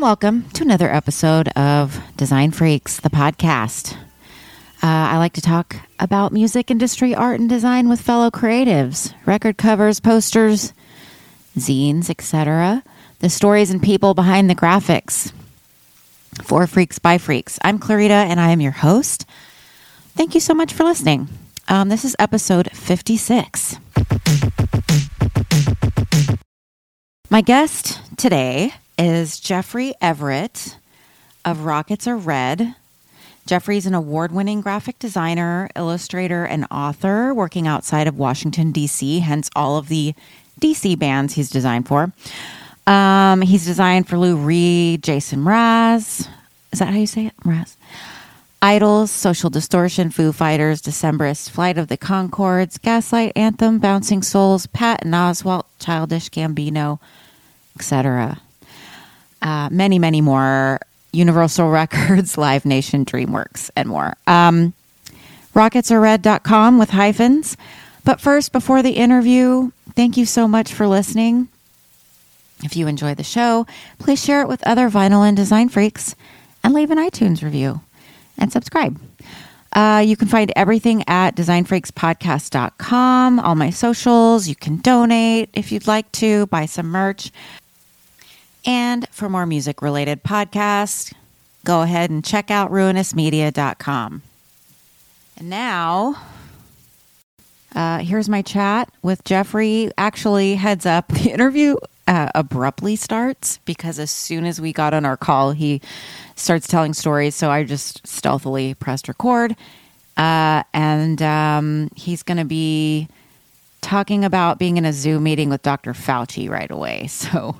Welcome to another episode of Design Freaks, the podcast. I like to talk about music industry, art, and design with fellow creatives, record covers, posters, zines, etc. The stories and people behind the graphics. For freaks, by freaks. I'm Clarita, and I am your host. Thank you so much for listening. This is episode 56. My guest today is Jeffrey Everett of Rockets Are Red. Jeffrey's an award-winning graphic designer, illustrator, and author working outside of Washington, D.C., hence all of the D.C. bands he's designed for. He's designed for Lou Reed, Jason Mraz. Is that how you say it? Mraz. Idles, Social Distortion, Foo Fighters, Decembrists, Flight of the Conchords, Gaslight Anthem, Bouncing Souls, Patton Oswalt, Childish Gambino, etc. Many more. Universal Records, Live Nation, DreamWorks, and more. Rocketsarered.com with hyphens. But first, before the interview, thank you so much for listening. If you enjoy the show, please share it with other vinyl and design freaks and leave an iTunes review and subscribe. You can find everything at designfreakspodcast.com, all my socials. You can donate if you'd like to, buy some merch. And for more music-related podcasts, go ahead and check out RuinousMedia.com. And now, here's my chat with Jeffrey. Actually, heads up, the interview abruptly starts because as soon as we got on our call, he starts telling stories. So I just stealthily pressed record. And he's going to be talking about being in a Zoom meeting with Dr. Fauci right away. So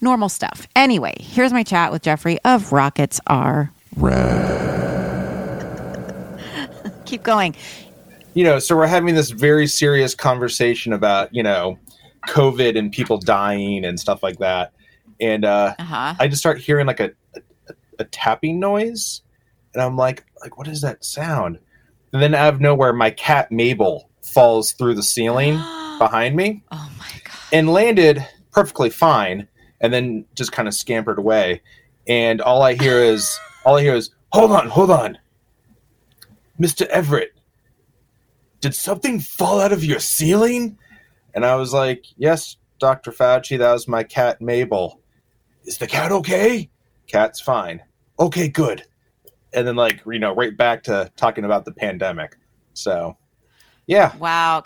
normal stuff. Anyway, here's my chat with Jeffrey of Rockets Are Red. Keep going. So we're having this very serious conversation about, COVID and people dying and stuff like that. And I just start hearing like a tapping noise. And I'm like, what is that sound? And then out of nowhere, my cat Mabel falls through the ceiling behind me. Oh my God. And landed perfectly fine. And then just kind of scampered away. And all I hear is, hold on. Mr. Everett, did something fall out of your ceiling? And I was like, yes, Dr. Fauci, that was my cat, Mabel. Is the cat okay? Cat's fine. Okay, good. And then right back to talking about the pandemic. So, yeah. Wow.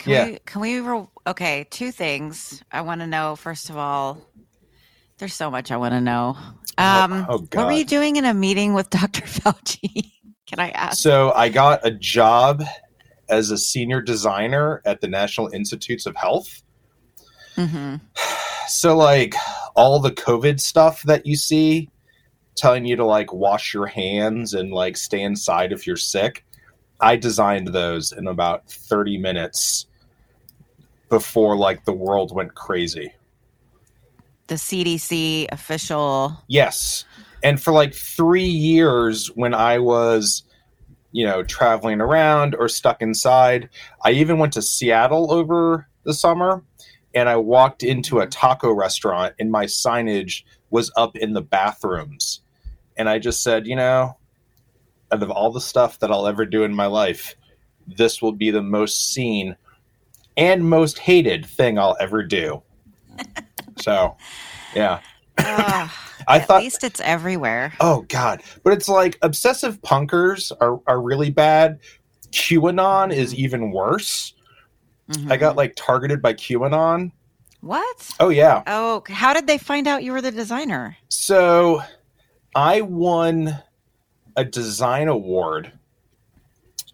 Okay, two things I want to know. First of all, there's so much I want to know. What were you doing in a meeting with Dr. Fauci? Can I ask? So I got a job as a senior designer at the National Institutes of Health. Mm-hmm. So all the COVID stuff that you see telling you to wash your hands and stay inside if you're sick. I designed those in about 30 minutes before the world went crazy. The CDC official. Yes. And for 3 years when I was, traveling around or stuck inside, I even went to Seattle over the summer and I walked into a taco restaurant and my signage was up in the bathrooms. And I just said, out of all the stuff that I'll ever do in my life, this will be the most seen and most hated thing I'll ever do. So Yeah. At least it's everywhere. Oh, God. But it's like obsessive punkers are really bad. QAnon is even worse. Mm-hmm. I got like targeted by QAnon. What? Oh, yeah. Oh, how did they find out you were the designer? So I won a design award,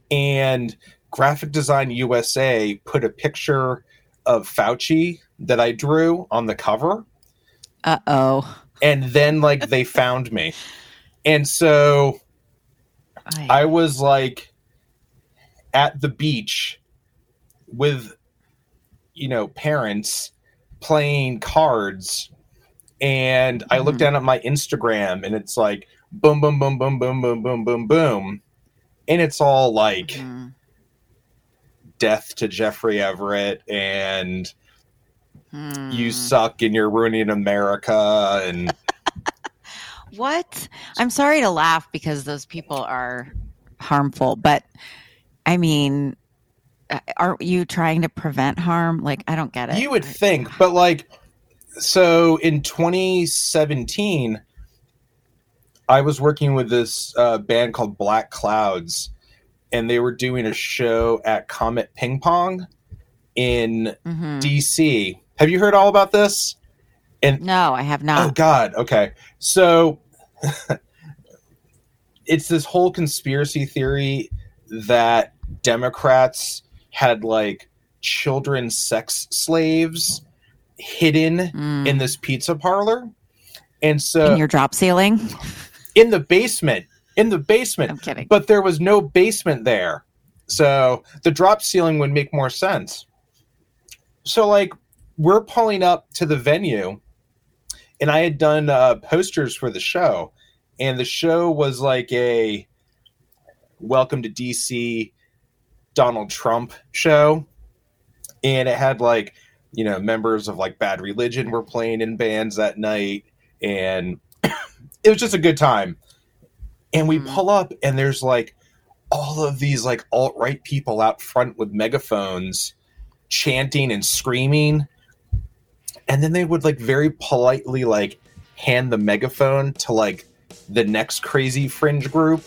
and Graphic Design USA put a picture of Fauci that I drew on the cover. Uh-oh. And then, like, they found me. And so I was, like, at the beach with, you know, parents playing cards. And I looked down at my Instagram, and it's like, boom, boom, boom, boom, boom, boom, boom, boom, boom. And it's all, like, death to Jeffrey Everett and... You suck and you're ruining America. And what? I'm sorry to laugh because those people are harmful, but I mean, aren't you trying to prevent harm? Like, I don't get it. You would think, but like, so in 2017, I was working with this band called Black Clouds, and they were doing a show at Comet Ping Pong in DC. Have you heard all about this? And no, I have not. Oh, God. Okay. So it's this whole conspiracy theory that Democrats had like children sex slaves hidden in this pizza parlor. And so in your drop ceiling? In the basement. In the basement. I'm kidding. But there was no basement there. So the drop ceiling would make more sense. So like, we're pulling up to the venue, and I had done posters for the show, and the show was like a welcome to DC Donald Trump show. And it had like, you know, members of like Bad Religion were playing in bands that night, and it was just a good time. And we pull up, and there's like all of these like alt-right people out front with megaphones chanting and screaming. And then they would like very politely like hand the megaphone to like the next crazy fringe group,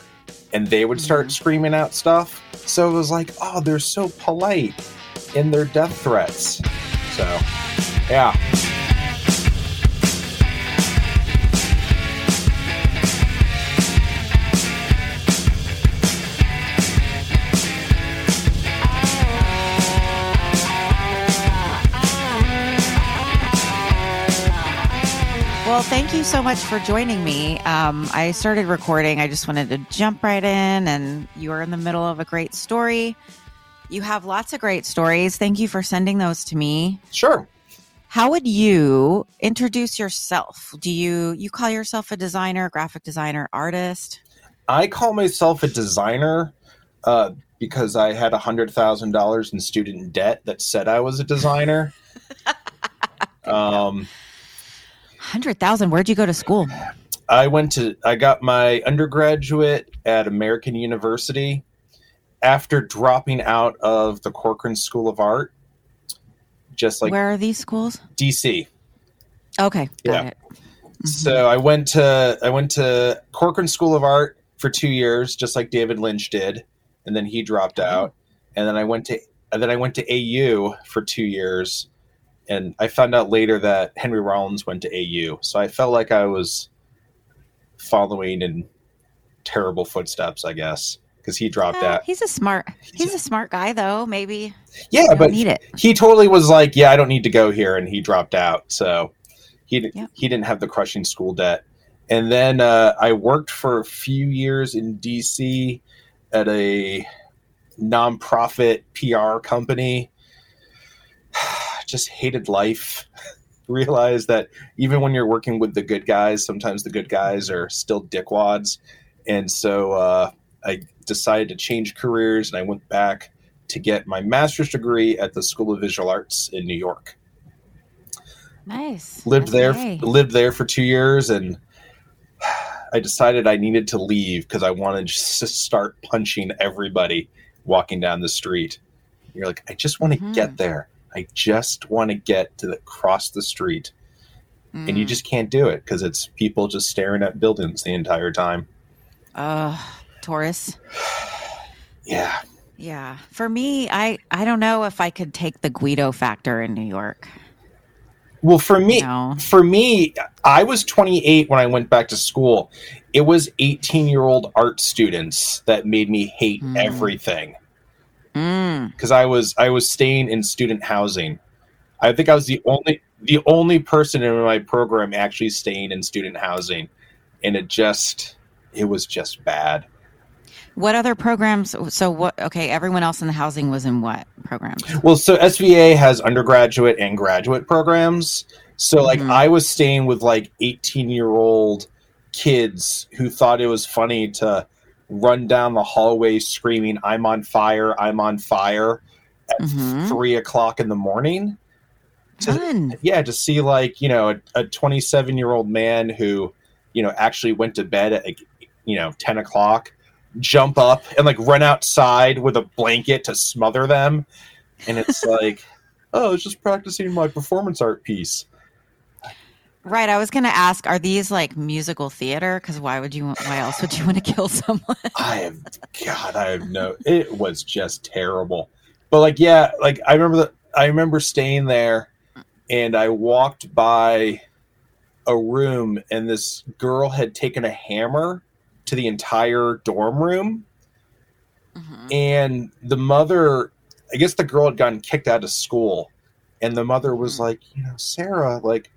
and they would start screaming out stuff. So it was like, oh, they're so polite in their death threats. So, yeah. Well, thank you so much for joining me. I started recording. I just wanted to jump right in, and you are in the middle of a great story. You have lots of great stories. Thank you for sending those to me. Sure. How would you introduce yourself? Do you call yourself a designer, graphic designer, artist? I call myself a designer because I had $100,000 in student debt that said I was a designer. $100,000. Where'd you go to school? I got my undergraduate at American University after dropping out of the Corcoran School of Art. Just like, where are these schools? DC. Okay. Got it. Mm-hmm. So I went to Corcoran School of Art for 2 years, just like David Lynch did, and then he dropped out. And then I went to AU for 2 years. And I found out later that Henry Rollins went to AU. So I felt like I was following in terrible footsteps, I guess, because he dropped out. He's a smart guy, though, maybe. Yeah, but he totally was like, yeah, I don't need to go here. And he dropped out. So he didn't have the crushing school debt. And then I worked for a few years in D.C. at a nonprofit PR company. Just hated life. Realized that even when you're working with the good guys, sometimes the good guys are still dickwads. And so I decided to change careers, and I went back to get my master's degree at the School of Visual Arts in New York. Nice. Lived there for 2 years, and I decided I needed to leave because I wanted just to start punching everybody walking down the street. And you're like, I just want to get there. I just want to get across the street. and you just can't do it because it's people just staring at buildings the entire time. Taurus. Yeah. Yeah. For me, I don't know if I could take the Guido factor in New York. Well, for me, I was 28 when I went back to school. It was 18-year-old art students that made me hate everything. Because I was staying in student housing. I think I was the only person in my program actually staying in student housing, and it was just bad. What other programs? So what? Okay, everyone else in the housing was in what programs? Well, so SVA has undergraduate and graduate programs. So like I was staying with like 18-year-old kids who thought it was funny to run down the hallway screaming, "I'm on fire! I'm on fire!" at 3 o'clock in the morning. To see like, you know, a 27-year-old man who, you know, actually went to bed at, you know, 10 o'clock. Jump up and like run outside with a blanket to smother them, and it's like, oh, I was just practicing my performance art piece. Right. I was gonna ask, are these like musical theater? Because why else would you want to kill someone? It was just terrible. But like, yeah, like I remember staying there, and I walked by a room, and this girl had taken a hammer to the entire dorm room. And the mother, I guess the girl had gotten kicked out of school, and the mother was like, you know, Sarah, like,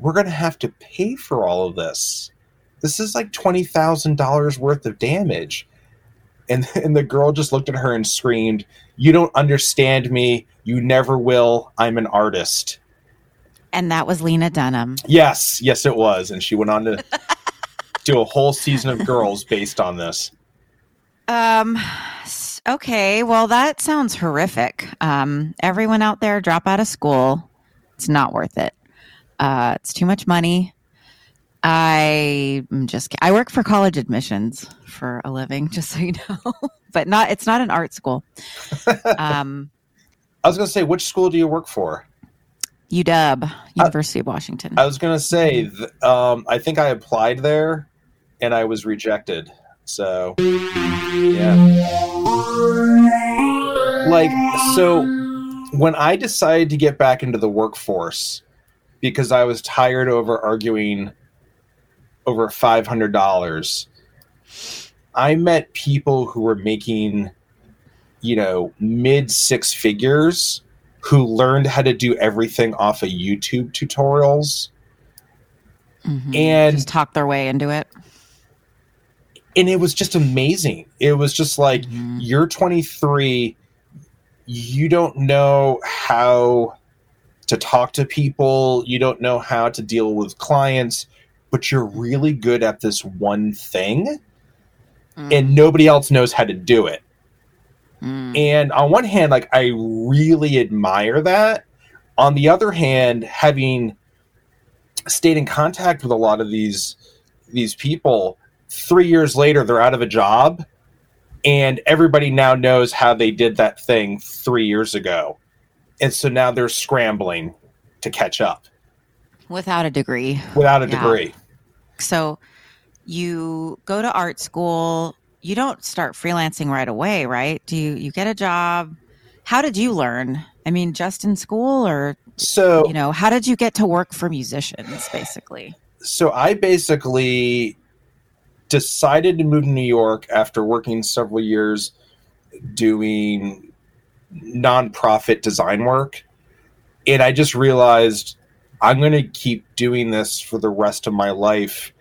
we're going to have to pay for all of this. This is like $20,000 worth of damage. And the girl just looked at her and screamed, "You don't understand me. You never will. I'm an artist." And that was Lena Dunham. Yes, it was. And she went on to do a whole season of Girls based on this. Okay, well, that sounds horrific. Everyone out there, drop out of school. It's not worth it. It's too much money. I work for college admissions for a living, just so you know. But it's not an art school. I was going to say, which school do you work for? UW, University of Washington. I was going to say, I think I applied there, and I was rejected. So, yeah. Like, so when I decided to get back into the workforce because I was tired over arguing over $500, I met people who were making, you know, mid-six figures who learned how to do everything off of YouTube tutorials. And just talk their way into it. And it was just amazing. It was just like, you're 23. You don't know how to talk to people. You don't know how to deal with clients, but you're really good at this one thing, and nobody else knows how to do it. And on one hand, like, I really admire that. On the other hand, having stayed in contact with a lot of these people, 3 years later, they're out of a job, and everybody now knows how they did that thing 3 years ago. And so now they're scrambling to catch up. Without a degree. So you go to art school. You don't start freelancing right away, right? Do you get a job? How did you learn? I mean, just in school, or, so, you know, how did you get to work for musicians, basically? So I basically decided to move to New York after working several years doing nonprofit design work. And I just realized, I'm going to keep doing this for the rest of my life,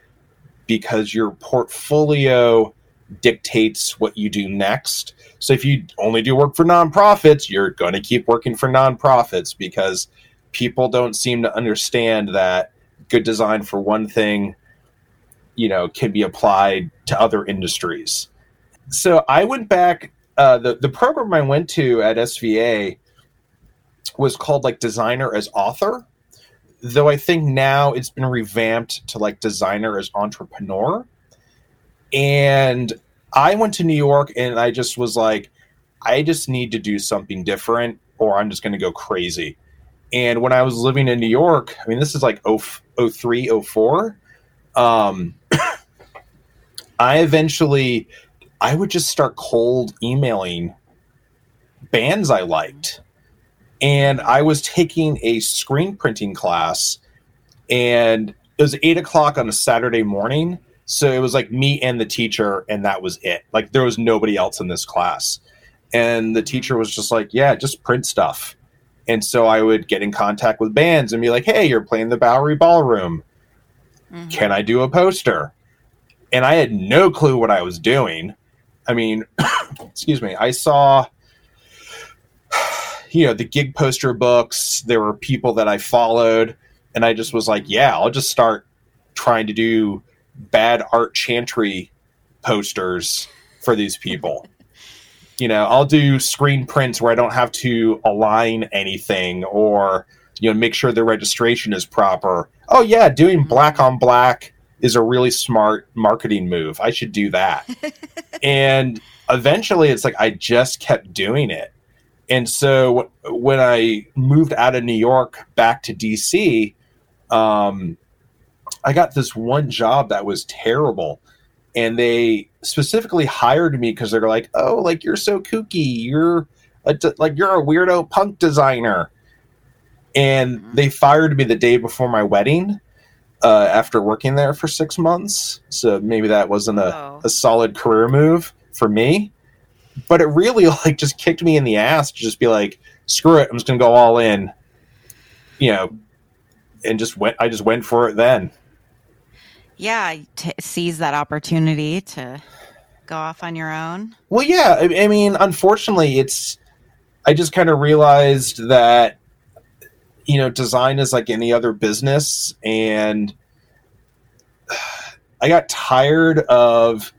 because your portfolio dictates what you do next. So if you only do work for nonprofits, you're going to keep working for nonprofits, because people don't seem to understand that good design for one thing, you know, can be applied to other industries. So I went back, the program I went to at SVA was called like Designer as Author, though I think now it's been revamped to like Designer as Entrepreneur. And I went to New York, and I just was like, I just need to do something different, or I'm just going to go crazy. And when I was living in New York, I mean, this is like 03, 04. I would just start cold emailing bands I liked. And I was taking a screen printing class, and it was 8 o'clock on a Saturday morning. So it was like me and the teacher, and that was it. Like, there was nobody else in this class. And the teacher was just like, yeah, just print stuff. And so I would get in contact with bands and be like, hey, you're playing the Bowery Ballroom. Mm-hmm. Can I do a poster? And I had no clue what I was doing. I mean, excuse me, I saw, you know, the gig poster books. There were people that I followed, and I just was like, yeah, I'll just start trying to do bad art chantry posters for these people. You know, I'll do screen prints where I don't have to align anything or, you know, make sure the registration is proper. Oh, yeah, doing black on black is a really smart marketing move. I should do that. And eventually it's like I just kept doing it. And so when I moved out of New York back to D.C., I got this one job that was terrible. And they specifically hired me because they're like, oh, like, you're so kooky. You're a weirdo punk designer. And they fired me the day before my wedding after working there for 6 months. So maybe that wasn't a solid career move for me. But it really, like, just kicked me in the ass to just be like, screw it. I'm just going to go all in, you know, and I just went for it then. Yeah, seize that opportunity to go off on your own. Well, yeah. I mean, unfortunately, I just kind of realized that, you know, design is like any other business. And I got tired of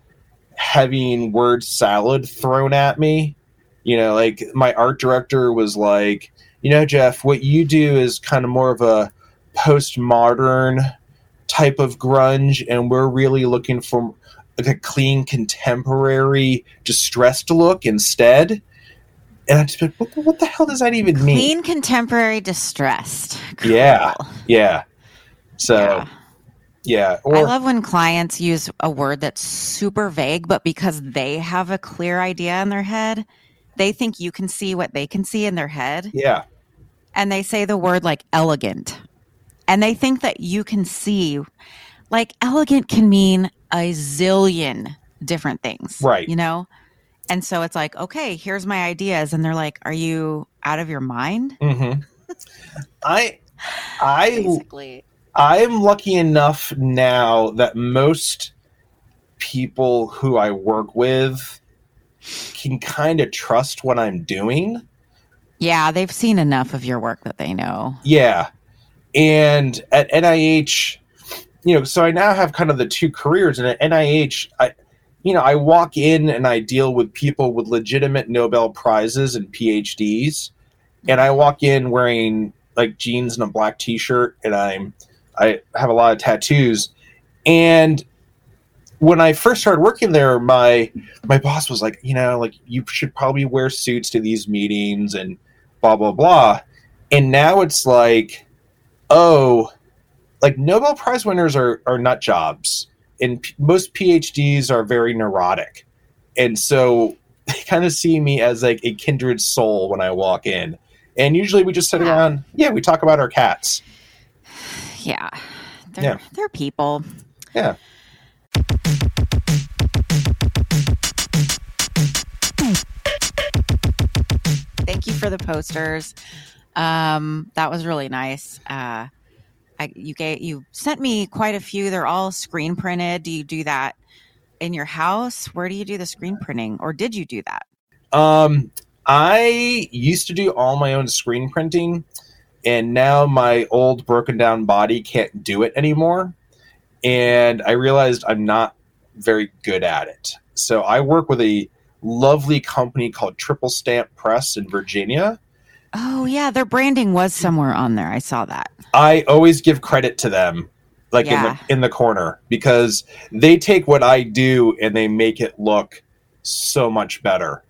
having word salad thrown at me. You know, like, my art director was like, you know, Jeff, what you do is kind of more of a postmodern type of grunge, and we're really looking for like a clean, contemporary, distressed look instead. And I just been, what the hell does that even mean? Clean, contemporary, distressed. Cool. Yeah, yeah. So, yeah. Or, I love when clients use a word that's super vague, but because they have a clear idea in their head, they think you can see what they can see in their head. Yeah. And they say the word like elegant. And they think that you can see, like, elegant can mean a zillion different things. Right. You know? And so it's like, okay, here's my ideas. And they're like, are you out of your mind? Mm-hmm. Basically. I'm lucky enough now that most people who I work with can kind of trust what I'm doing. Yeah. They've seen enough of your work that they know. Yeah. And at NIH, you know, so I now have kind of the two careers. And at NIH, I walk in and I deal with people with legitimate Nobel Prizes and PhDs. And I walk in wearing like jeans and a black T-shirt, and I have a lot of tattoos. And when I first started working there, my boss was like, you know, like, you should probably wear suits to these meetings and blah, blah, blah. And now it's like, oh, like, Nobel Prize winners are nut jobs, and most PhDs are very neurotic. And so they kind of see me as like a kindred soul when I walk in. And usually we just sit around. Yeah. We talk about our cats. Yeah. They're people. Yeah. Thank you for the posters. That was really nice. You sent me quite a few. They're all screen printed. Do you do that in your house? Where do you do the screen printing, or did you do that? I used to do all my own screen printing, and now my old broken down body can't do it anymore. And I realized I'm not very good at it. So I work with a lovely company called Triple Stamp Press in Virginia. Oh, yeah. Their branding was somewhere on there. I saw that. I always give credit to them, like, in the corner, because they take what I do and they make it look so much better.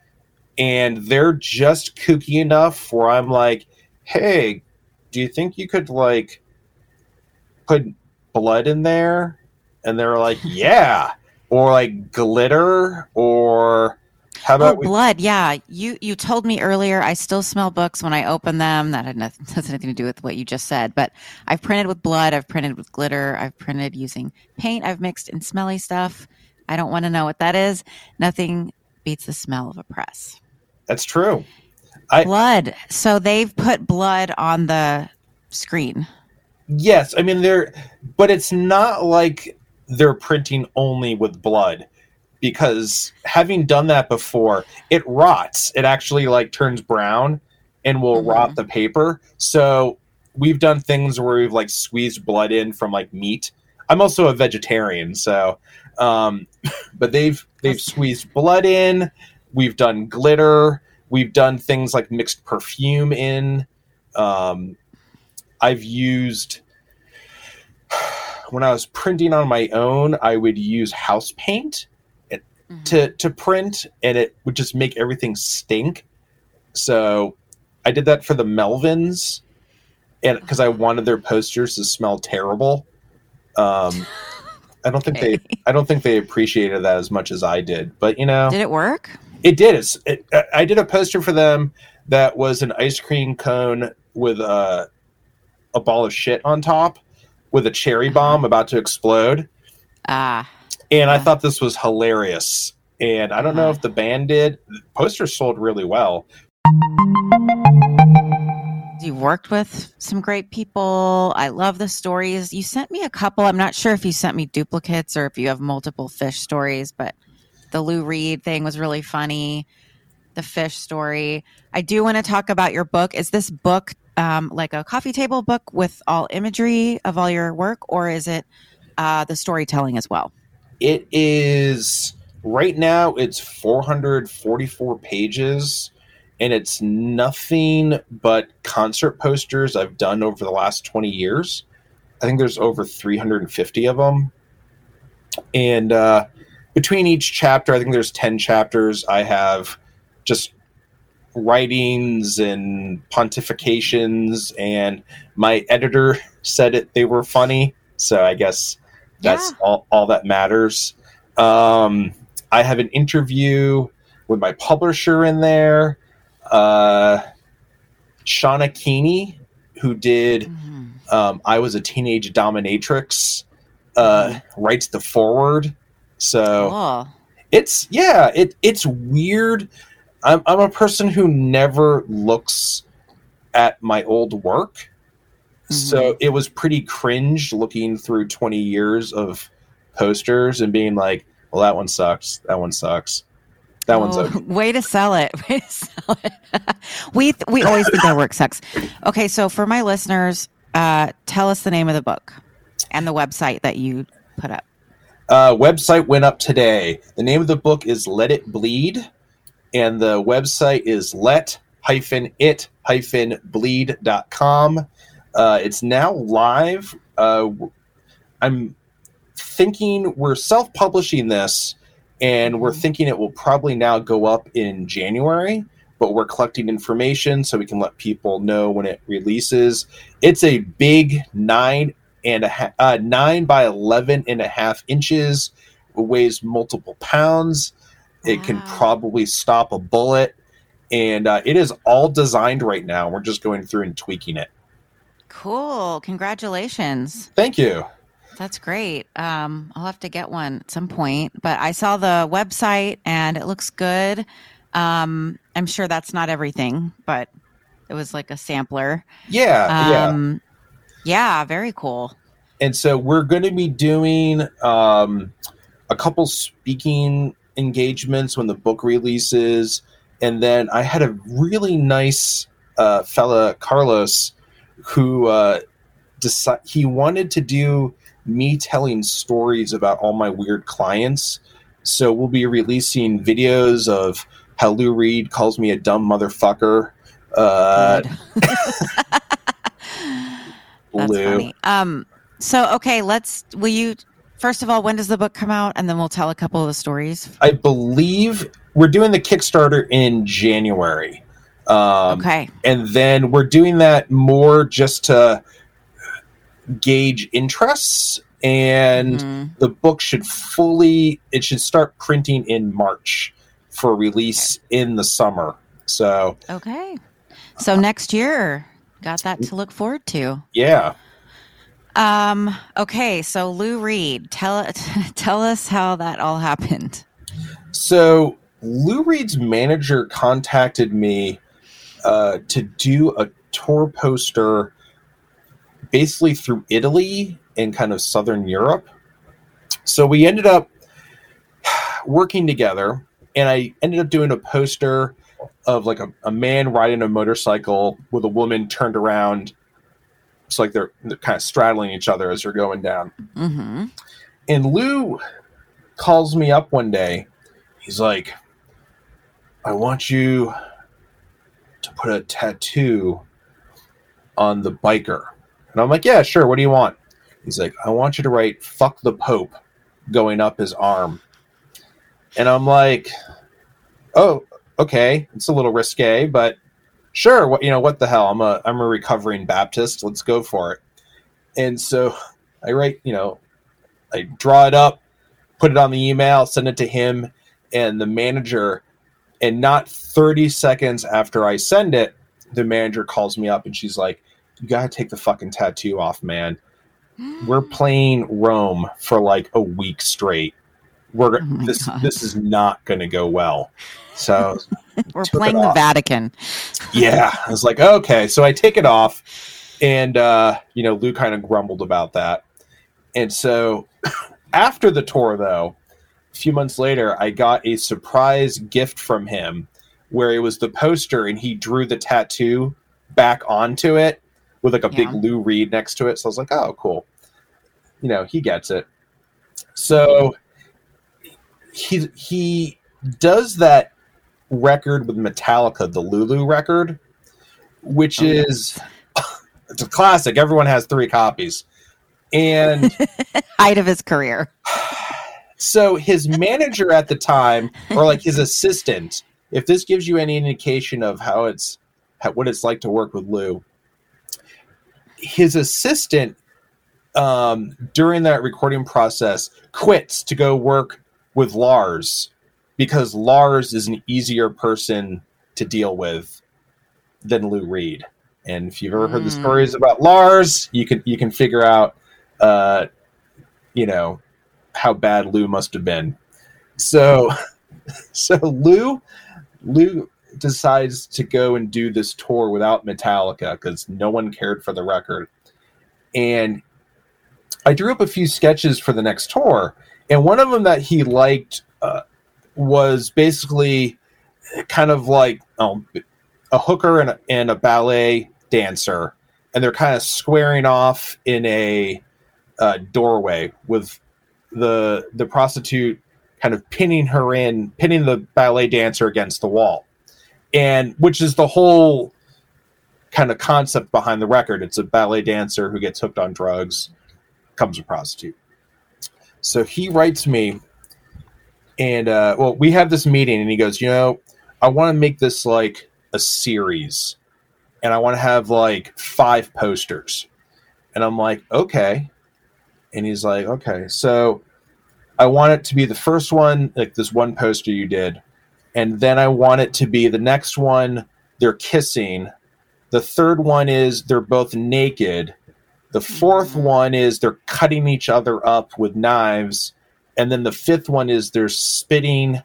And they're just kooky enough where I'm like, hey, do you think you could like put blood in there? And they were like, yeah. Or like glitter, or how about blood? Yeah, you told me earlier. I still smell books when I open them. That had nothing to do with what you just said. But I've printed with blood. I've printed with glitter. I've printed using paint. I've mixed in smelly stuff. I don't want to know what that is. Nothing beats the smell of a press. That's true. Blood. So they've put blood on the screen. Yes, I mean but it's not like they're printing only with blood, because having done that before, it rots. It actually like turns brown and will rot the paper. So we've done things where we've like squeezed blood in from like meat. I'm also a vegetarian, so but they've squeezed blood in. We've done glitter. We've done things like mixed perfume in. I've used. When I was printing on my own, I would use house paint to print, and it would just make everything stink. So I did that for the Melvins, and because I wanted their posters to smell terrible. I don't think they appreciated that as much as I did. But you know, did it work? It did. I did a poster for them that was an ice cream cone with a ball of shit on top, with a cherry bomb about to explode. And I thought this was hilarious. And I don't know if the band did. The poster sold really well. You worked with some great people. I love the stories. You sent me a couple. I'm not sure if you sent me duplicates or if you have multiple Phish stories, but the Lou Reed thing was really funny. The Phish story. I do want to talk about your book. Is this book like a coffee table book with all imagery of all your work, or is it the storytelling as well? It is. Right now it's 444 pages, and it's nothing but concert posters I've done over the last 20 years. I think there's over 350 of them. And between each chapter, I think there's 10 chapters. I have just writings and pontifications, and my editor said they were funny, so I guess that's all that matters. I have an interview with my publisher in there, Shauna Keeney, who did I Was a Teenage Dominatrix, writes the foreword. So it's weird. I'm a person who never looks at my old work. So it was pretty cringe looking through 20 years of posters and being like, well, that one sucks. That one sucks. That one's okay. Way to sell it. We always think our work sucks. Okay. So for my listeners, tell us the name of the book and the website that you put up. Website went up today. The name of the book is Let It Bleed. And the website is let-it-bleed.com. It's now live. I'm thinking we're self-publishing this, and we're thinking it will probably now go up in January, but we're collecting information so we can let people know when it releases. It's a big 9 by 11.5 inches, weighs multiple pounds. It can probably stop a bullet, and it is all designed right now. We're just going through and tweaking it. Cool. Congratulations. Thank you. That's great. I'll have to get one at some point, but I saw the website and it looks good. I'm sure that's not everything, but it was like a sampler. Yeah. Very cool. And so we're going to be doing a couple speaking engagements when the book releases, and then I had a really nice fella, Carlos, who he wanted to do me telling stories about all my weird clients. So we'll be releasing videos of how Lou Reed calls me a dumb motherfucker. That's Lou. Funny. Will you? First of all, when does the book come out? And then we'll tell a couple of the stories. I believe we're doing the Kickstarter in January. Okay. And then we're doing that more just to gauge interests. And the book should it should start printing in March for release in the summer. So next year, got that to look forward to. Yeah. Okay. So Lou Reed, tell us how that all happened. So Lou Reed's manager contacted me to do a tour poster basically through Italy and kind of Southern Europe. So we ended up working together, and I ended up doing a poster of like a man riding a motorcycle with a woman turned around. It's like they're kind of straddling each other as they're going down. Mm-hmm. And Lou calls me up one day. He's like, I want you to put a tattoo on the biker. And I'm like, yeah, sure. What do you want? He's like, I want you to write, fuck the Pope, going up his arm. And I'm like, oh, okay. It's a little risque, but sure. What the hell? I'm a recovering Baptist. Let's go for it. And so I write, I draw it up, put it on the email, send it to him and the manager. And not 30 seconds after I send it, the manager calls me up and she's like, you got to take the fucking tattoo off, man. We're playing Rome for like a week straight. This is not going to go well. So we're playing the Vatican. Yeah. I was like, okay. So I take it off, and Lou kind of grumbled about that. And so after the tour, though, a few months later, I got a surprise gift from him where it was the poster, and he drew the tattoo back onto it with like a big Lou Reed next to it. So I was like, oh, cool. He gets it. So he does that record with Metallica, the Lulu record, which is it's a classic. Everyone has 3 copies. And height of his career. So his manager at the time, or like his assistant, if this gives you any indication of what it's like to work with Lou, his assistant during that recording process quits to go work with Lars because Lars is an easier person to deal with than Lou Reed. And if you've ever heard the stories about Lars, you can figure out how bad Lou must have been. So Lou decides to go and do this tour without Metallica because no one cared for the record. And I drew up a few sketches for the next tour. And one of them that he liked was basically kind of like a hooker and a ballet dancer. And they're kind of squaring off in a doorway with the prostitute kind of pinning the ballet dancer against the wall. And which is the whole kind of concept behind the record. It's a ballet dancer who gets hooked on drugs, becomes a prostitute. So he writes me, and we have this meeting, and he goes, I want to make this like a series, and I want to have like 5 posters. And I'm like, okay. And he's like, okay, so I want it to be the first one, like this one poster you did. And then I want it to be the next one, they're kissing. The third one is they're both naked. The fourth one is they're cutting each other up with knives. And then the 5th one is they're spitting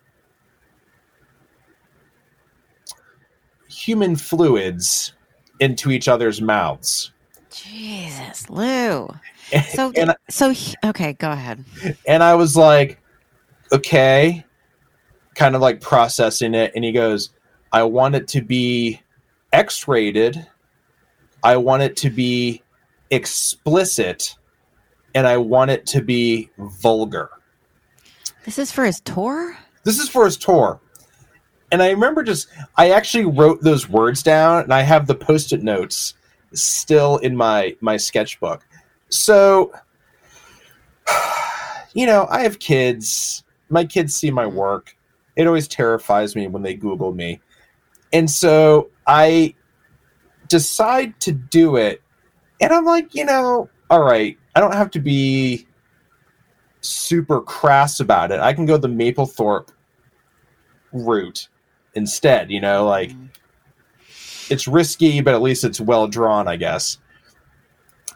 human fluids into each other's mouths. Jesus, Lou. Okay, go ahead. And I was like, okay. Kind of like processing it, and he goes, I want it to be X-rated, I want it to be explicit, and I want it to be vulgar. This is for his tour? This is for his tour. And I remember I actually wrote those words down, and I have the Post-it notes still in my sketchbook. So, I have kids. My kids see my work. It always terrifies me when they Google me. And so I decide to do it. And I'm like, you know, all right, I don't have to be super crass about it. I can go the Maplethorpe route instead, you know, like it's risky, but at least it's well drawn, I guess.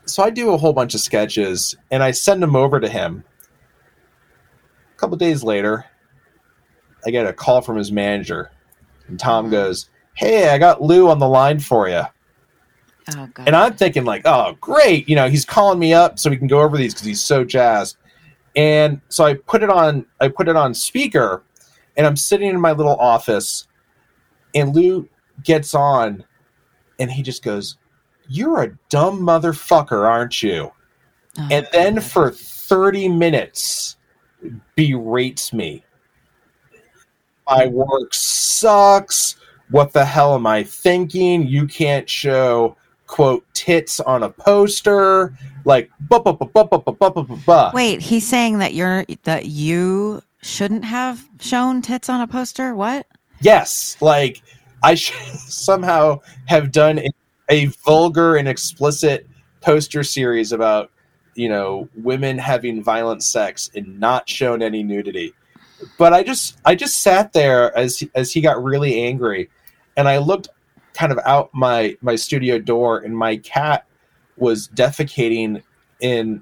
So I do a whole bunch of sketches and I send them over to him. A couple days later, I get a call from his manager and Tom goes, "Hey, I got Lou on the line for you." Oh, God. And I'm thinking like, oh, great. You know, he's calling me up so we can go over these because he's so jazzed. And so I put it on speaker and I'm sitting in my little office and Lou gets on and he just goes, "You're a dumb motherfucker, aren't you?" Oh, and then God. For 30 minutes berates me. "My work sucks. What the hell am I thinking? You can't show, quote, tits on a poster." Like, wait, he's saying that you shouldn't have shown tits on a poster? What? Yes. Like, I should somehow have done a vulgar and explicit poster series about, you know, women having violent sex and not shown any nudity. But I just sat there as he got really angry, and I looked kind of out my studio door, and my cat was defecating in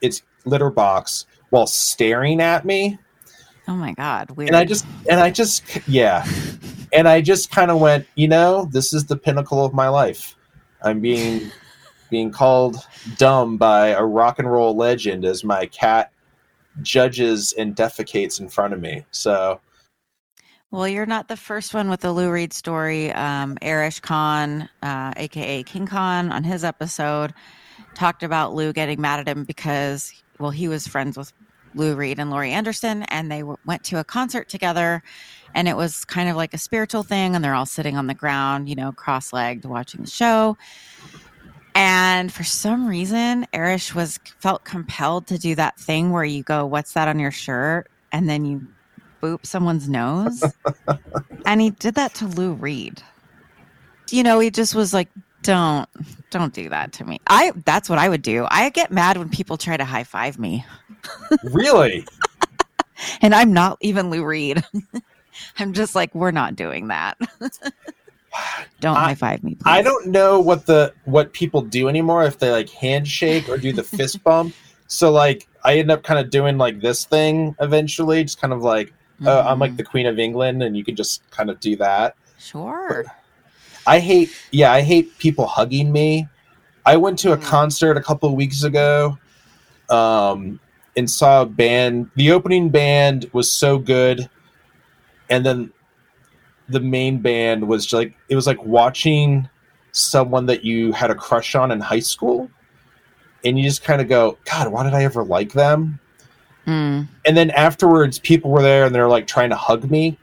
its litter box while staring at me. Oh my God! Weird. And I just kind of went, you know, this is the pinnacle of my life. I'm being called dumb by a rock and roll legend as my cat judges and defecates in front of me. So, well, you're not the first one with the Lou Reed story. Erish Khan, aka King Khan, on his episode talked about Lou getting mad at him because, well, he was friends with Lou Reed and Laurie Anderson, and they went to a concert together, and it was kind of like a spiritual thing, and they're all sitting on the ground, you know, cross-legged watching the show. And for some reason, Erish felt compelled to do that thing where you go, "What's that on your shirt?" And then you boop someone's nose. And he did that to Lou Reed. You know, he just was like, don't do that to me. That's what I would do. I get mad when people try to high five me. Really? And I'm not even Lou Reed. I'm just like, we're not doing that. Don't high five me, please. I don't know what people do anymore, if they like handshake or do the fist bump. So like I end up kind of doing like this thing eventually, just kind of like, I'm like the Queen of England and you can just kind of do that. Sure. But I hate people hugging me. I went to a concert a couple of weeks ago and saw a band. The opening band was so good, and then the main band was like, it was like watching someone that you had a crush on in high school, and you just kind of go, "God, why did I ever like them?" And then afterwards people were there and they're like trying to hug me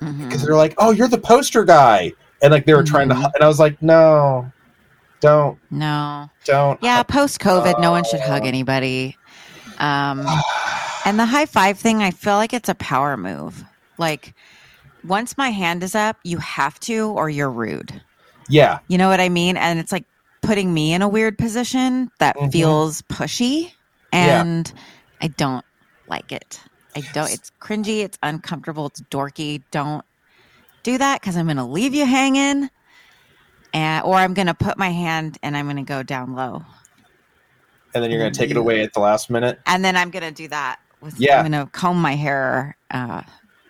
because they're like, "Oh, you're the poster guy," and like they were trying to and I was like, no, don't yeah, post-COVID no one should hug anybody. And the high five thing, I feel like it's a power move. Like, once my hand is up, you have to, or you're rude. Yeah. You know what I mean? And it's like putting me in a weird position that feels pushy, and I don't like it. It's cringy. It's uncomfortable. It's dorky. Don't do that, because I'm going to leave you hanging, or I'm going to put my hand and I'm going to go down low. And then you're going to take it away at the last minute. And then I'm going to do that. I'm going to comb my hair. I'm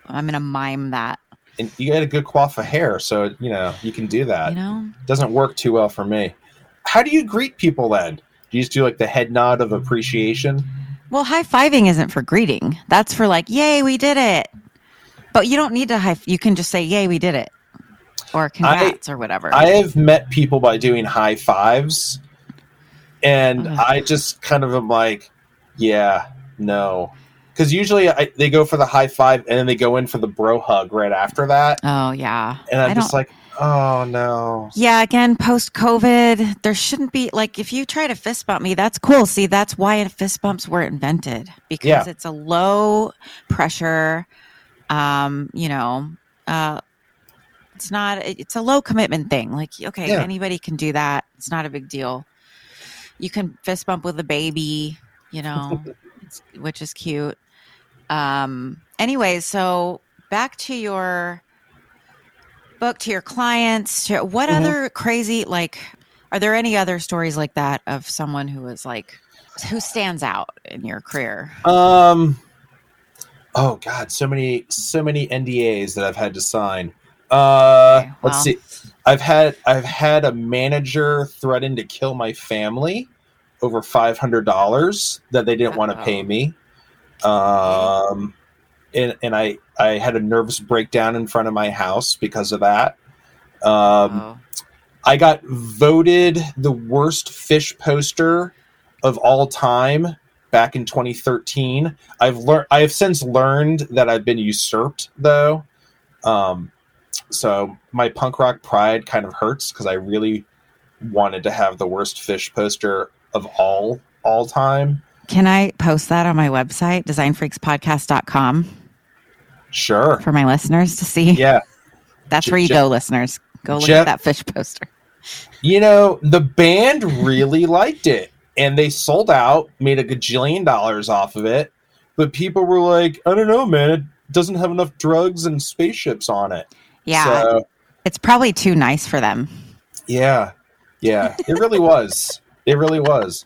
going to mime that. And you had a good coif of hair, so, you know, you can do that. You know? It doesn't work too well for me. How do you greet people then? Do you just do like the head nod of appreciation? Well, high-fiving isn't for greeting. That's for like, "Yay, we did it." But you don't need to you can just say, "Yay, we did it." Or "Congrats," or whatever. I have met people by doing high fives, and I just kind of am like, yeah, no. Because usually they go for the high five and then they go in for the bro hug right after that. Oh, yeah. And I'm just like, oh, no. Yeah, again, post-COVID, there shouldn't be, like, if you try to fist bump me, that's cool. See, that's why fist bumps were invented, because it's a low pressure, It's not, it's a low commitment thing. Like, okay, anybody can do that. It's not a big deal. You can fist bump with a baby, you know, which is cute. Anyway, so back to your book, to your clients. To, what other crazy, like, are there any other stories like that of someone who is like, who stands out in your career? Oh God, so many NDAs that I've had to sign. Okay, well. Let's see. I've had a manager threaten to kill my family over $500 that they didn't want to pay me. And I had a nervous breakdown in front of my house because of that. I got voted the worst Phish poster of all time back in 2013. I've since learned that I've been usurped though. So my punk rock pride kind of hurts because I really wanted to have the worst Phish poster of all time. Can I post that on my website, designfreakspodcast.com? Sure. For my listeners to see. Yeah. That's where you go, listeners. Go look at that Phish poster. You know, the band really liked it. And they sold out, made a gajillion dollars off of it. But people were like, I don't know, man. It doesn't have enough drugs and spaceships on it. Yeah. So, it's probably too nice for them. Yeah. Yeah. It really was. It really was.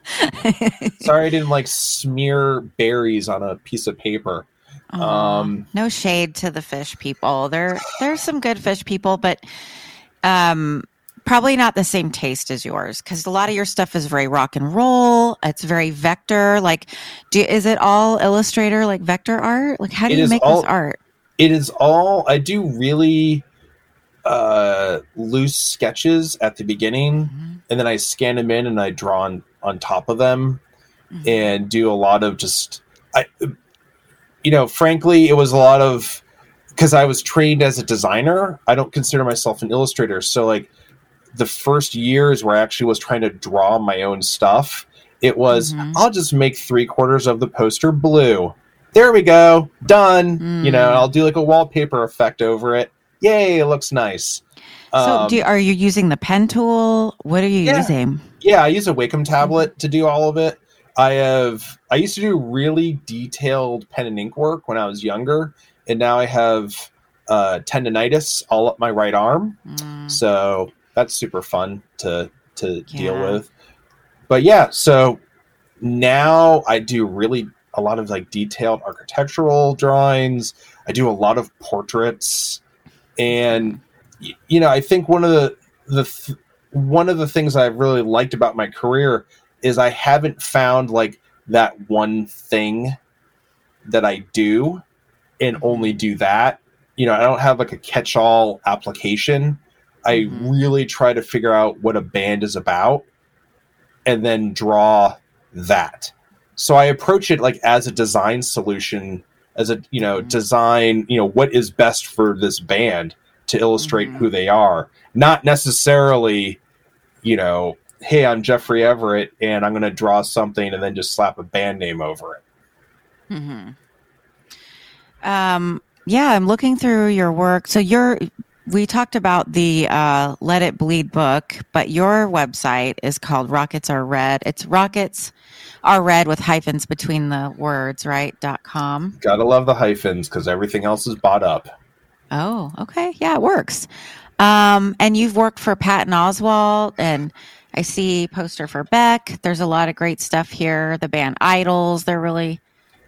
Sorry I didn't like smear berries on a piece of paper. Oh, no shade to the Phish people. There's some good Phish people, but probably not the same taste as yours, because a lot of your stuff is very rock and roll. It's very vector. Like, is it all Illustrator, like vector art? Like, how do you make this art? It is all. I do really loose sketches at the beginning, and then I scan them in and I draw on top of them, and do a lot of just. Frankly, it was a lot of, because I was trained as a designer. I don't consider myself an illustrator, so like. The first years where I actually was trying to draw my own stuff, it was, I'll just make 3/4 of the poster blue. There we go. Done. You know, I'll do like a wallpaper effect over it. Yay. It looks nice. So are you using the pen tool? What are you using? Yeah. I use a Wacom tablet to do all of it. I used to do really detailed pen and ink work when I was younger. And now I have tendinitis all up my right arm. So that's super fun to deal with. But yeah, so now I do really a lot of like detailed architectural drawings. I do a lot of portraits. And, you know, I think one of the things I've really liked about my career is I haven't found like that one thing that I do and only do that. You know, I don't have like a catch-all application. I really try to figure out what a band is about and then draw that. So I approach it like as a design solution, as a, design, what is best for this band to illustrate who they are. Not necessarily, hey, I'm Jeffrey Everett and I'm going to draw something and then just slap a band name over it. Yeah, I'm looking through your work. So we talked about the Let It Bleed book, but your website is called Rockets Are Red. It's Rockets Are Red with hyphens between the words, right? .com. Gotta love the hyphens because everything else is bought up. Oh, okay. Yeah, it works. And you've worked for Patton Oswalt, and I see poster for Beck. There's a lot of great stuff here. The band Idles, they're really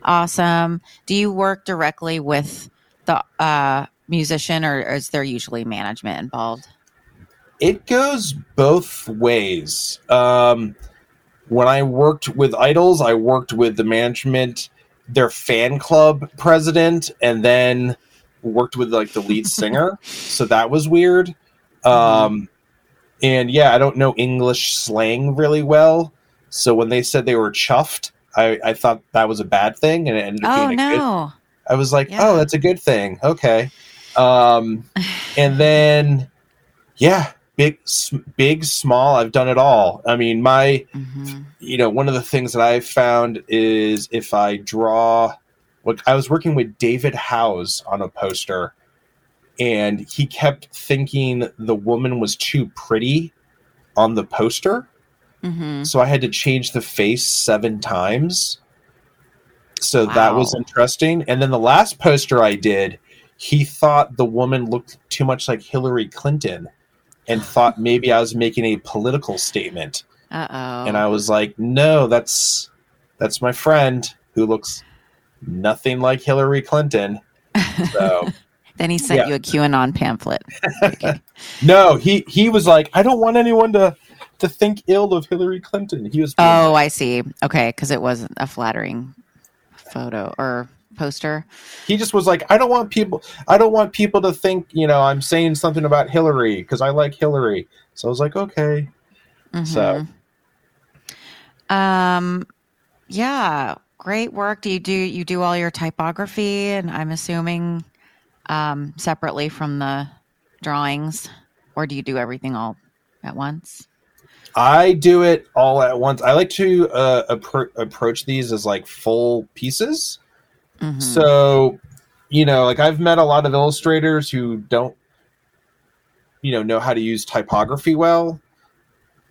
awesome. Do you work directly with the musician, or is there usually management involved? It goes both ways. When I worked with Idles, I worked with the management, their fan club president, and then worked with like the lead singer. So that was weird. And yeah, I don't know English slang really well. So when they said they were chuffed, I thought that was a bad thing, and it ended up being I was like, oh, that's a good thing. Okay. And then, yeah, big, small, I've done it all. I mean, my, one of the things that I've found is if I draw, I was working with David Howes on a poster and he kept thinking the woman was too pretty on the poster. Mm-hmm. So I had to change the face 7 times. So wow. That was interesting. And then the last poster I did, he thought the woman looked too much like Hillary Clinton and thought maybe I was making a political statement. Uh-oh. And I was like, no, that's my friend who looks nothing like Hillary Clinton. So then he sent you a QAnon pamphlet. No, he was like, I don't want anyone to think ill of Hillary Clinton. He was. Oh, I see. Okay, because it wasn't a flattering photo or poster. He just was like, I don't want people to think, you know, I'm saying something about Hillary because I like Hillary. So I was like, okay. Mm-hmm. So yeah, great work. Do you do all your typography, and I'm assuming separately from the drawings, or do you do everything all at once? I do it all at once. I like to approach these as like full pieces. Mm-hmm. So, you know, like I've met a lot of illustrators who don't, you know how to use typography well.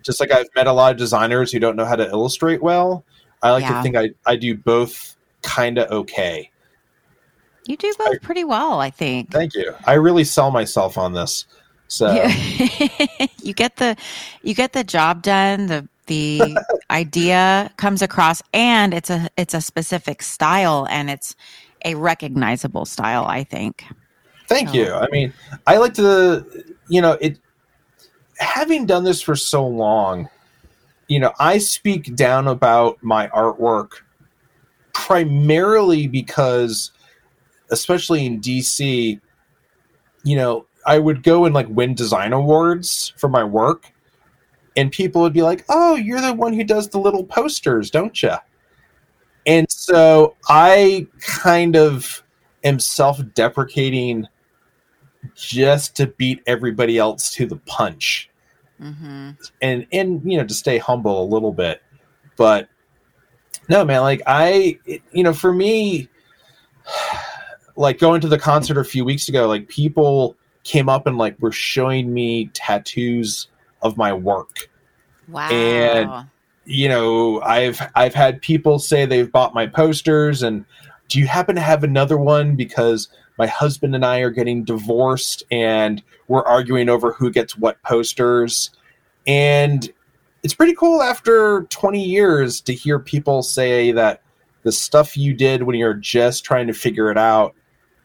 Just like I've met a lot of designers who don't know how to illustrate well. I like to think I do both kind of okay. You do both pretty well, I think. Thank you. I really sell myself on this. So you get the job done, the idea comes across, and it's a specific style, and it's a recognizable style, I think. Thank you. I mean, I like to, you know, it having done this for so long, you know, I speak down about my artwork primarily because, especially in DC, you know, I would go and like win design awards for my work, and people would be like, oh, you're the one who does the little posters, don't you? And so I kind of am self-deprecating just to beat everybody else to the punch. Mm-hmm. And, you know, to stay humble a little bit, but no, man, like you know, for me, like going to the concert a few weeks ago, like people came up and like were showing me tattoos of my work. Wow. And you know, I've had people say they've bought my posters, and do you happen to have another one, because my husband and I are getting divorced and we're arguing over who gets what posters. And it's pretty cool after 20 years to hear people say that the stuff you did when you're just trying to figure it out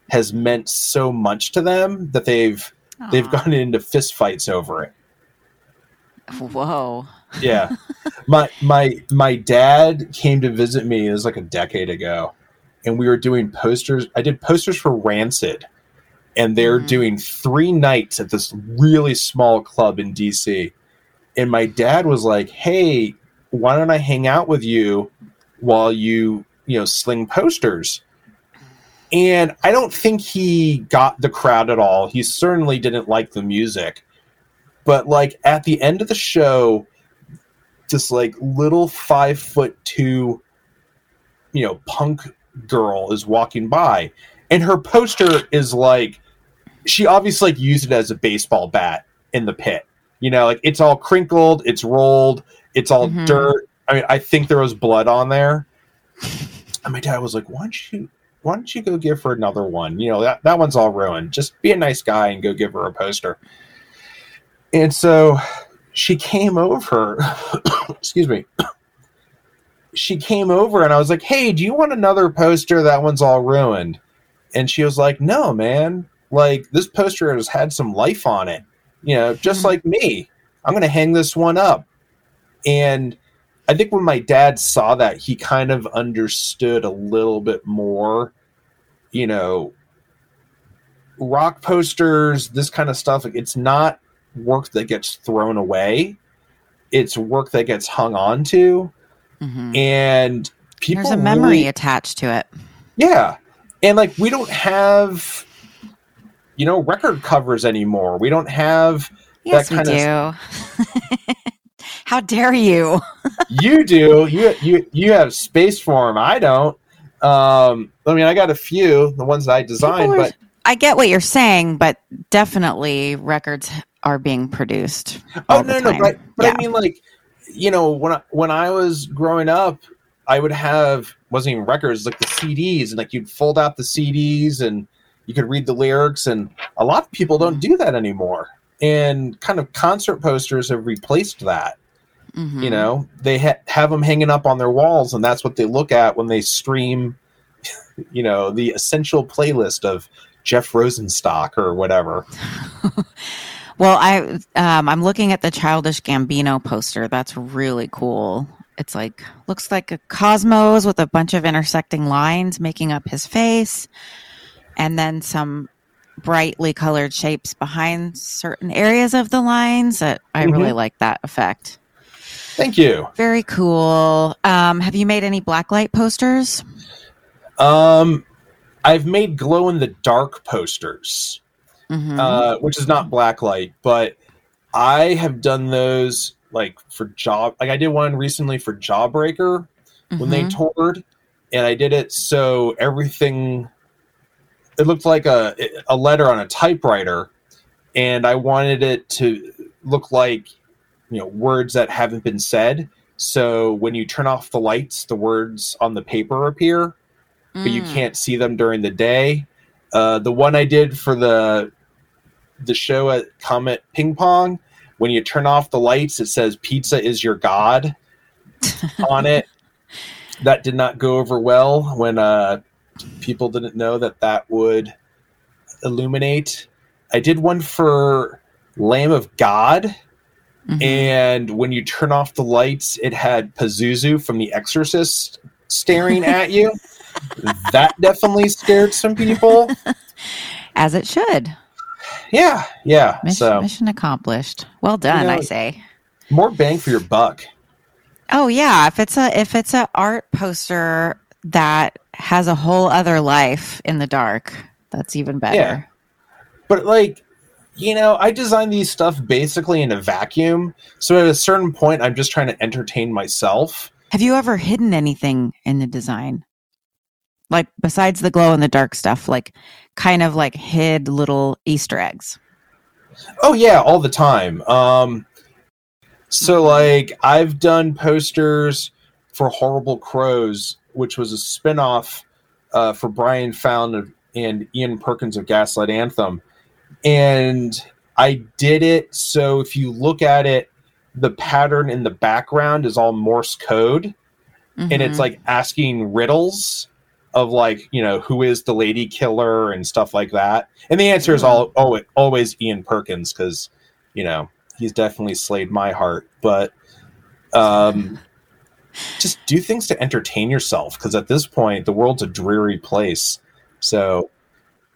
has meant so much to them that they've gone into fistfights over it. Whoa. Yeah. My dad came to visit me. It was like a decade ago, and we were doing posters. I did posters for Rancid, and they're doing 3 nights at this really small club in DC. And my dad was like, hey, why don't I hang out with you while you know, sling posters? And I don't think he got the crowd at all. He certainly didn't like the music. But like at the end of the show, this like little 5'2", you know, punk girl is walking by, and her poster is like, she obviously like used it as a baseball bat in the pit. You know, like it's all crinkled, it's rolled, it's all dirt. I mean, I think there was blood on there. And my dad was like, Why don't you go give her another one? You know, that one's all ruined. Just be a nice guy and go give her a poster. And so she came over, excuse me. She came over, and I was like, hey, do you want another poster? That one's all ruined. And she was like, no, man, like this poster has had some life on it. You know, just like me, I'm going to hang this one up. And I think when my dad saw that, he kind of understood a little bit more, you know, rock posters, this kind of stuff. Like, it's not work that gets thrown away. It's work that gets hung on to. Mm-hmm. And people, there's a memory attached to it. Yeah. And like, we don't have, you know, record covers anymore. We don't have that kind of. How dare you? You do. You have space for them. I don't. I mean, I got a few, the ones that I designed, but I get what you're saying, but definitely records are being produced. Oh, no, but yeah. I mean, like, you know, when I was growing up, I would have, wasn't even records, like the CDs, and like you'd fold out the CDs and you could read the lyrics, and a lot of people don't do that anymore. And kind of concert posters have replaced that. Mm-hmm. You know, they have them hanging up on their walls, and that's what they look at when they stream, you know, the essential playlist of Jeff Rosenstock or whatever. Well, I'm looking at the Childish Gambino poster. That's really cool. It's like, looks like a cosmos with a bunch of intersecting lines making up his face, and then some brightly colored shapes behind certain areas of the lines. I really like that effect. Thank you. Very cool. Have you made any blacklight posters? I've made glow in the dark posters, which is not blacklight, but I have done those like for job. Like I did one recently for Jawbreaker when they toured, and I did it so everything, it looked like a letter on a typewriter, and I wanted it to look like, you know, words that haven't been said. So when you turn off the lights, the words on the paper appear, but you can't see them during the day. The one I did for the show at Comet Ping Pong, when you turn off the lights, it says "Pizza is your god" on it. That did not go over well when people didn't know that would illuminate. I did one for Lamb of God, and when you turn off the lights, it had Pazuzu from The Exorcist staring at you. That definitely scared some people. As it should. Yeah. Mission accomplished. Well done, you know, I say. More bang for your buck. Oh yeah, if it's a art poster that has a whole other life in the dark, that's even better. Yeah. But like, you know, I design these stuff basically in a vacuum. So at a certain point, I'm just trying to entertain myself. Have you ever hidden anything in the design? Like besides the glow in the dark stuff, like kind of like hid little Easter eggs. Oh yeah, all the time. So like I've done posters for Horrible Crows, which was a spinoff for Brian Fallon and Ian Perkins of Gaslight Anthem. And I did it so if you look at it, the pattern in the background is all Morse code. And it's like asking riddles of like, you know, who is the lady killer and stuff like that. And the answer is always Ian Perkins, because, you know, he's definitely slayed my heart. But just do things to entertain yourself, because at this point, the world's a dreary place. So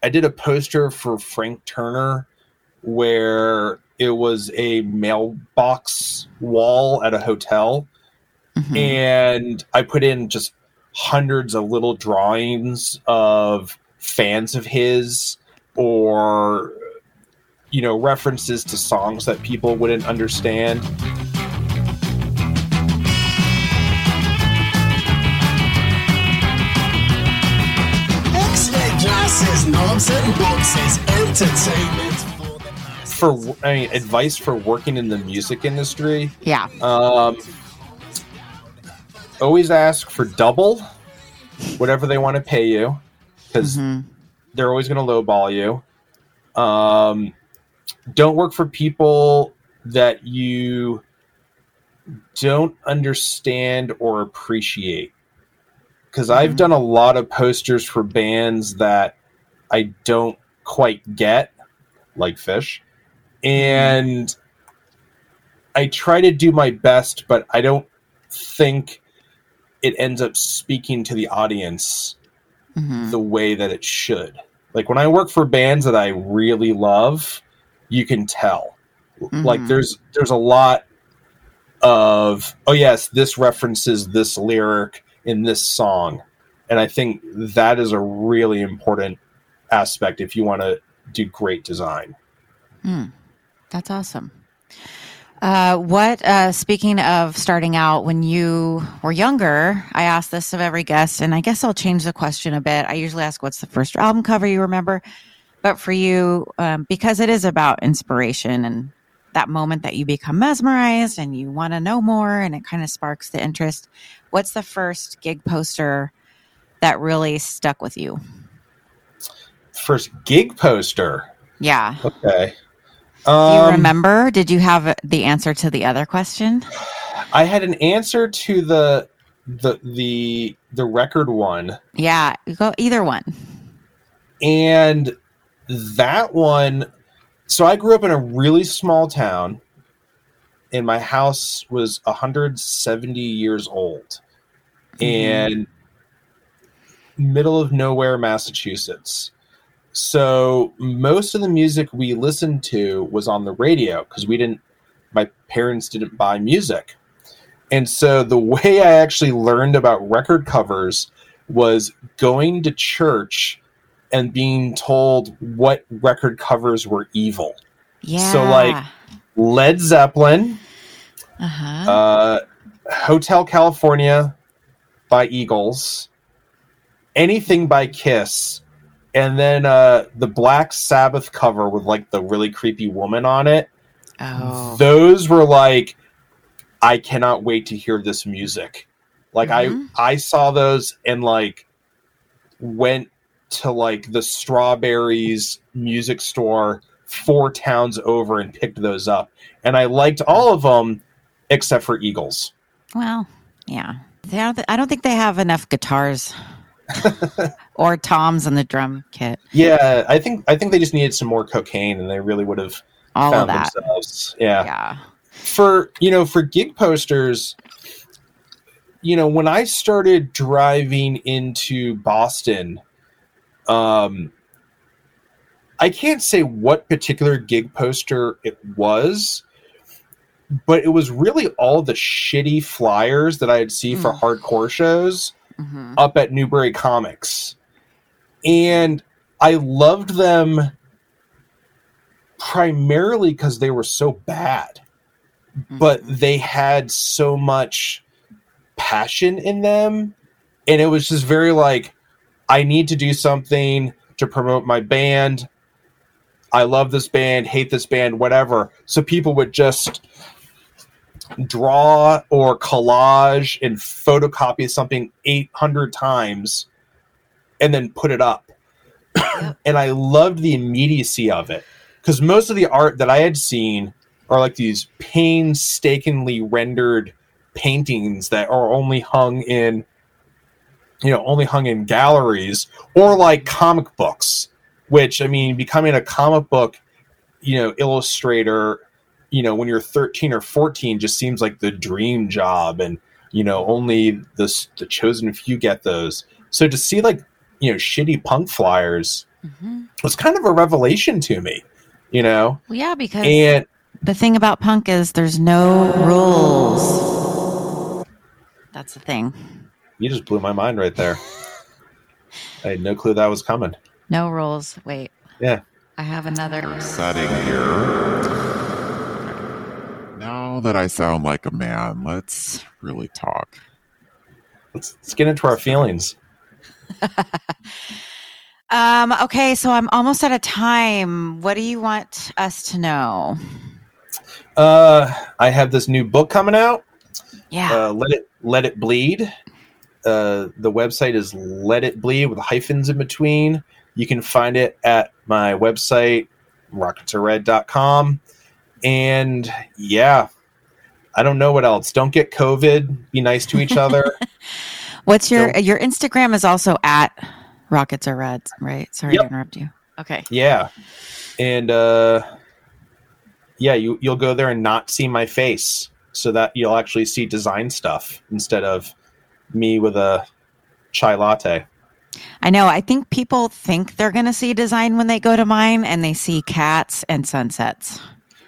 I did a poster for Frank Turner where it was a mailbox wall at a hotel. And I put in just hundreds of little drawings of fans of his, or, you know, references to songs that people wouldn't understand. X-ray glasses, knobs and boxes, entertainment for advice for working in the music industry. Yeah. Always ask for double whatever they want to pay you, because they're always going to lowball you. Don't work for people that you don't understand or appreciate, because I've done a lot of posters for bands that I don't quite get, like Phish, and I try to do my best, but I don't think it ends up speaking to the audience the way that it should. Like when I work for bands that I really love, you can tell. Like there's a lot of, oh yes, this references this lyric in this song. And I think that is a really important aspect if you want to do great design. That's awesome. Speaking of starting out, when you were younger, I asked this of every guest, and I guess I'll change the question a bit. I usually ask, what's the first album cover you remember? But for you, because it is about inspiration and that moment that you become mesmerized and you want to know more and it kind of sparks the interest, what's the first gig poster that really stuck with you? First gig poster? Yeah. Okay. Do you remember? Did you have the answer to the other question? I had an answer to the record one. Yeah, go either one. And that one, so I grew up in a really small town and my house was 170 years old and middle of nowhere, Massachusetts. So most of the music we listened to was on the radio because my parents didn't buy music. And so the way I actually learned about record covers was going to church and being told what record covers were evil. Yeah. So like Led Zeppelin, Hotel California by Eagles, anything by Kiss, and then the Black Sabbath cover with like the really creepy woman on it. Oh. Those were like, I cannot wait to hear this music. Like I saw those and like went to like the Strawberries music store 4 towns over and picked those up. And I liked all of them except for Eagles. Well, yeah. I don't think they have enough guitars or toms on the drum kit. Yeah, I think they just needed some more cocaine and they really would have all found of that. Themselves. Yeah. Yeah. For gig posters, when I started driving into Boston, I can't say what particular gig poster it was, but it was really all the shitty flyers that I'd see for hardcore shows up at Newbury Comics. And I loved them primarily because they were so bad, but they had so much passion in them. And it was just very like, I need to do something to promote my band. I love this band, hate this band, whatever. So people would just draw or collage and photocopy something 800 times and then put it up. And I loved the immediacy of it because most of the art that I had seen are like these painstakingly rendered paintings that are only hung in galleries or like comic books, which, I mean, becoming a comic book, illustrator, when you're 13 or 14 just seems like the dream job. And, only the chosen few get those. So to see like, shitty punk flyers was kind of a revelation to me, Well, yeah, because the thing about punk is there's no rules. That's the thing. You just blew my mind right there. I had no clue that was coming. No rules. Wait. Yeah. I have another setting here. Now that I sound like a man, let's really talk. Let's get into our feelings. Okay, so I'm almost out of time. What do you want us to know? I have this new book coming out. Yeah. Let it bleed. The website is Let It Bleed with hyphens in between. You can find it at my website, rocketsarered.com. And yeah, I don't know what else. Don't get COVID. Be nice to each other. What's your Instagram is also at Rockets Are Red, right? Sorry to interrupt you. Okay. Yeah. And you'll go there and not see my face so that you'll actually see design stuff instead of me with a chai latte. I know. I think people think they're going to see design when they go to mine, and they see cats and sunsets.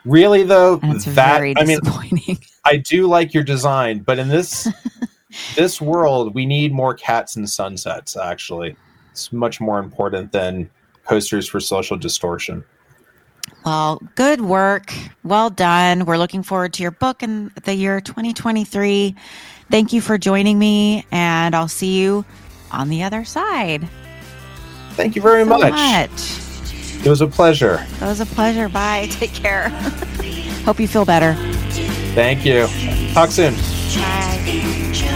Really, though, that's very disappointing. I do like your design, but in this world, we need more cats and sunsets. Actually, it's much more important than posters for Social Distortion. Well, good work. Well done. We're looking forward to your book in the year 2023. Thank you for joining me, and I'll see you on the other side. Thank you very much. It was a pleasure. It was a pleasure. Bye. Take care. Hope you feel better. Thank you. Talk soon. Bye.